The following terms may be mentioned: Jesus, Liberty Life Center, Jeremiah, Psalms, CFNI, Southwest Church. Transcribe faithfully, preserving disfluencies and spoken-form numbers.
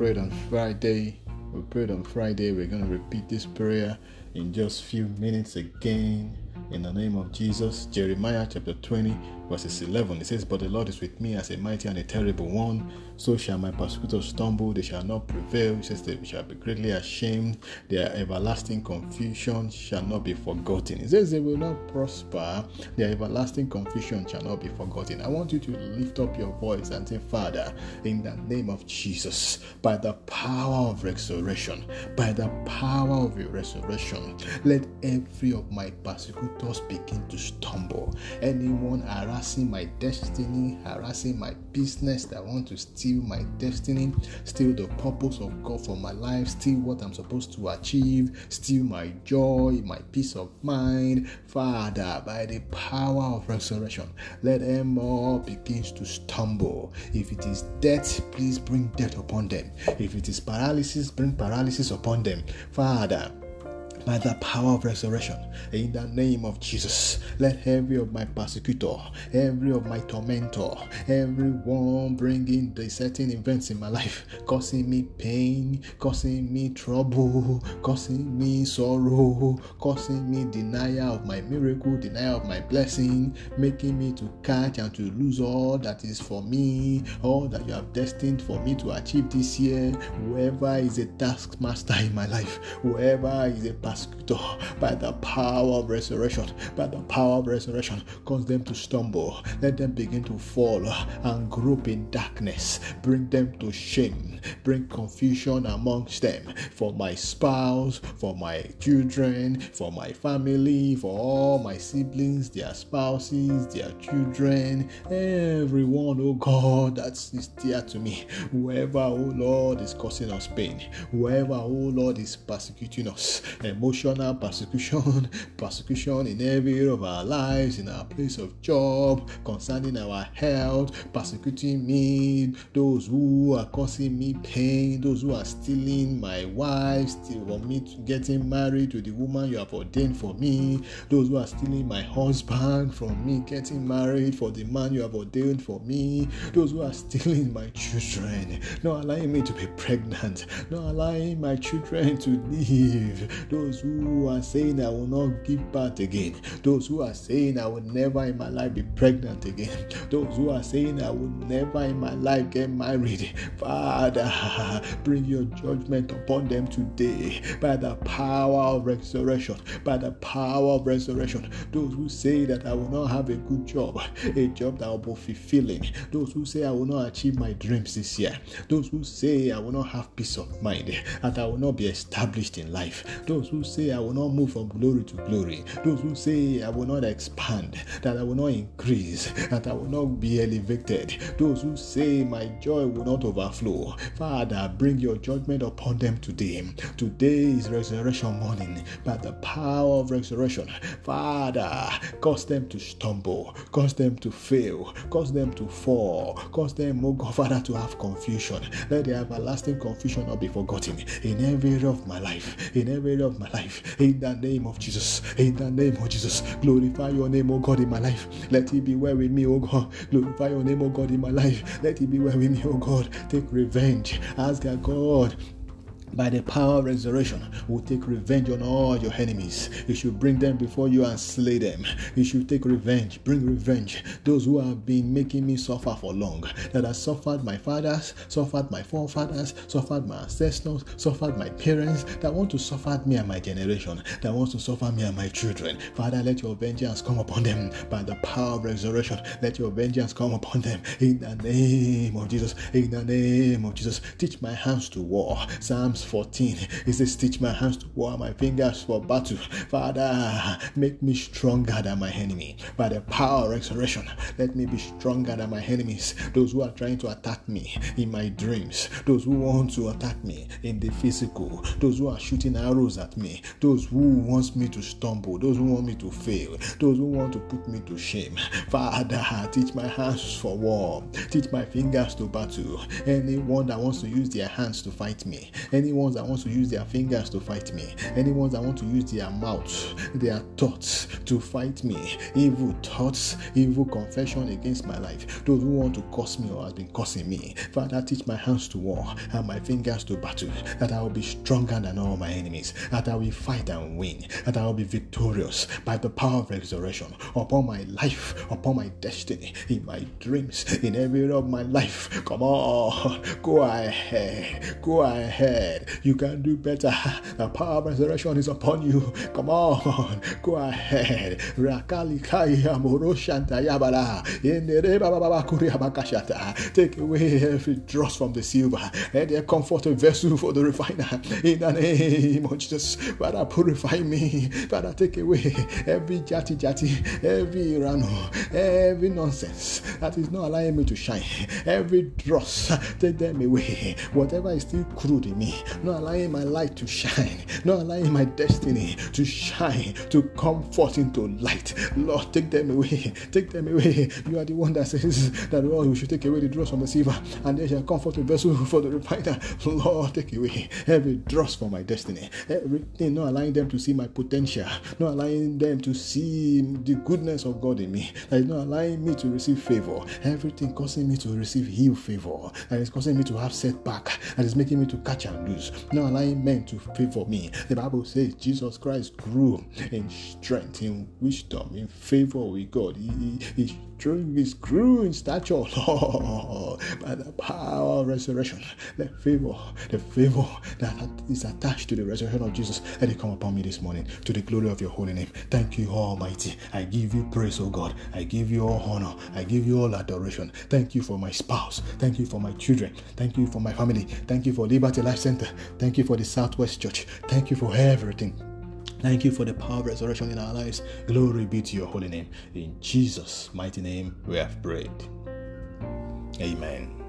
prayed on Friday. We prayed on Friday. We're going to repeat this prayer in just a few minutes again. In the name of Jesus, Jeremiah chapter twenty, verses eleven. It says, "But the Lord is with me as a mighty and a terrible one. So shall my persecutors stumble. They shall not prevail. It says, they shall be greatly ashamed. Their everlasting confusion shall not be forgotten." It says, they will not prosper. Their everlasting confusion shall not be forgotten. I want you to lift up your voice and say, "Father, in the name of Jesus, by the power of restoration, by the power of your restoration, let every of my persecutors begin to stumble. Anyone harassing my destiny, harassing my business, that want to steal my destiny, steal the purpose of God for my life, steal what I'm supposed to achieve, steal my joy, my peace of mind. Father, by the power of resurrection, let them all begin to stumble. If it is death, please bring death upon them. If it is paralysis, bring paralysis upon them. Father, by the power of resurrection, in the name of Jesus, let every of my persecutor, every of my tormentor, everyone bringing the certain events in my life, causing me pain, causing me trouble, causing me sorrow, causing me denial of my miracle, denial of my blessing, making me to catch and to lose all that is for me, all that you have destined for me to achieve this year. Whoever is a taskmaster in my life, whoever is a persecutor, by the power of resurrection, by the power of resurrection, cause them to stumble. Let them begin to fall and group in darkness. Bring them to shame. Bring confusion amongst them. For my spouse, for my children, for my family, for all my siblings, their spouses, their children, everyone, oh God, that is dear to me. Whoever, oh Lord, is causing us pain, whoever, oh Lord, is persecuting us, emotional persecution, persecution in every area of our lives, in our place of job, concerning our health, persecuting me, those who are causing me pain, those who are stealing my wife, stealing from me to getting married to the woman you have ordained for me, those who are stealing my husband from me getting married for the man you have ordained for me, those who are stealing my children, not allowing me to be pregnant, not allowing my children to live, those who are saying I will not give birth again, those who are saying I will never in my life be pregnant again, those who are saying I will never in my life get married. Father, bring your judgment upon them today by the power of resurrection, by the power of resurrection. Those who say that I will not have a good job, a job that will be fulfilling, those who say I will not achieve my dreams this year, those who say I will not have peace of mind, that I will not be established in life, those who say I will not move from glory to glory, those who say I will not expand, that I will not increase, that I will not be elevated, those who say my joy will not overflow. Father, bring your judgment upon them today. Today is resurrection morning. By the power of resurrection, Father, cause them to stumble, cause them to fail, cause them to fall, cause them, oh God, Father, to have confusion. Let the everlasting confusion not be forgotten in every area of my life, in every area of my life, in the name of Jesus, in the name of Jesus. Glorify your name, O God, in my life. Let it be well with me, O God. Glorify your name, O God, in my life. Let it be well with me, O God. Take revenge. Ask our God, by the power of resurrection, will take revenge on all your enemies. You should bring them before you and slay them. You should take revenge, bring revenge. Those who have been making me suffer for long, that have suffered my fathers, suffered my forefathers, suffered my ancestors, suffered my parents, that want to suffer me and my generation, that wants to suffer me and my children. Father, let your vengeance come upon them by the power of resurrection. Let your vengeance come upon them in the name of Jesus. In the name of Jesus, teach my hands to war. Psalms fourteen. It says, "Teach my hands to war, my fingers for battle." Father, make me stronger than my enemy. By the power of resurrection, let me be stronger than my enemies. Those who are trying to attack me in my dreams, those who want to attack me in the physical, those who are shooting arrows at me, those who want me to stumble, those who want me to fail, those who want to put me to shame. Father, teach my hands for war. Teach my fingers to battle. Anyone that wants to use their hands to fight me, any anyone that wants to use their fingers to fight me, anyone that wants to use their mouth, their thoughts to fight me, evil thoughts, evil confession against my life, those who want to curse me or has been cursing me, Father, teach my hands to war and my fingers to battle, that I will be stronger than all my enemies, that I will fight and win, that I will be victorious by the power of resurrection upon my life, upon my destiny, in my dreams, in every area of my life. Come on, go ahead, go ahead. You can do better. The power of resurrection is upon you. Come on, go ahead. Take away every dross from the silver. Let there comfort a vessel for the refiner. In the name of Jesus, Father, purify me. Father, take away every jati jati, every irano, every nonsense that is not allowing me to shine. Every dross, take them away. Whatever is still crude in me, not allowing my light to shine, not allowing my destiny to shine, to come forth into light. Lord, take them away. Take them away. You are the one that says that, Lord, we should take away the dross from the silver, and there shall comfort the vessel for the refiner. Lord, take away every dross from my destiny. Everything not allowing them to see my potential, not allowing them to see the goodness of God in me, that is not allowing me to receive favor. Everything causing me to receive heal favor, that is causing me to have setback, that is making me to catch and lose, not allowing men to favor me. The Bible says Jesus Christ grew in strength, in wisdom, in favor with God. He, he, he is grew in stature, Lord, by the power of resurrection. The favor, the favor that is attached to the resurrection of Jesus, let it come upon me this morning, to the glory of your holy name. Thank you, Almighty. I give you praise, O God. I give you all honor. I give you all adoration. Thank you for my spouse. Thank you for my children. Thank you for my family. Thank you for Liberty Life Center. Thank you for the Southwest Church. Thank you for everything. Thank you for the power of resurrection in our lives. Glory be to your holy name. In Jesus' mighty name, we have prayed. Amen.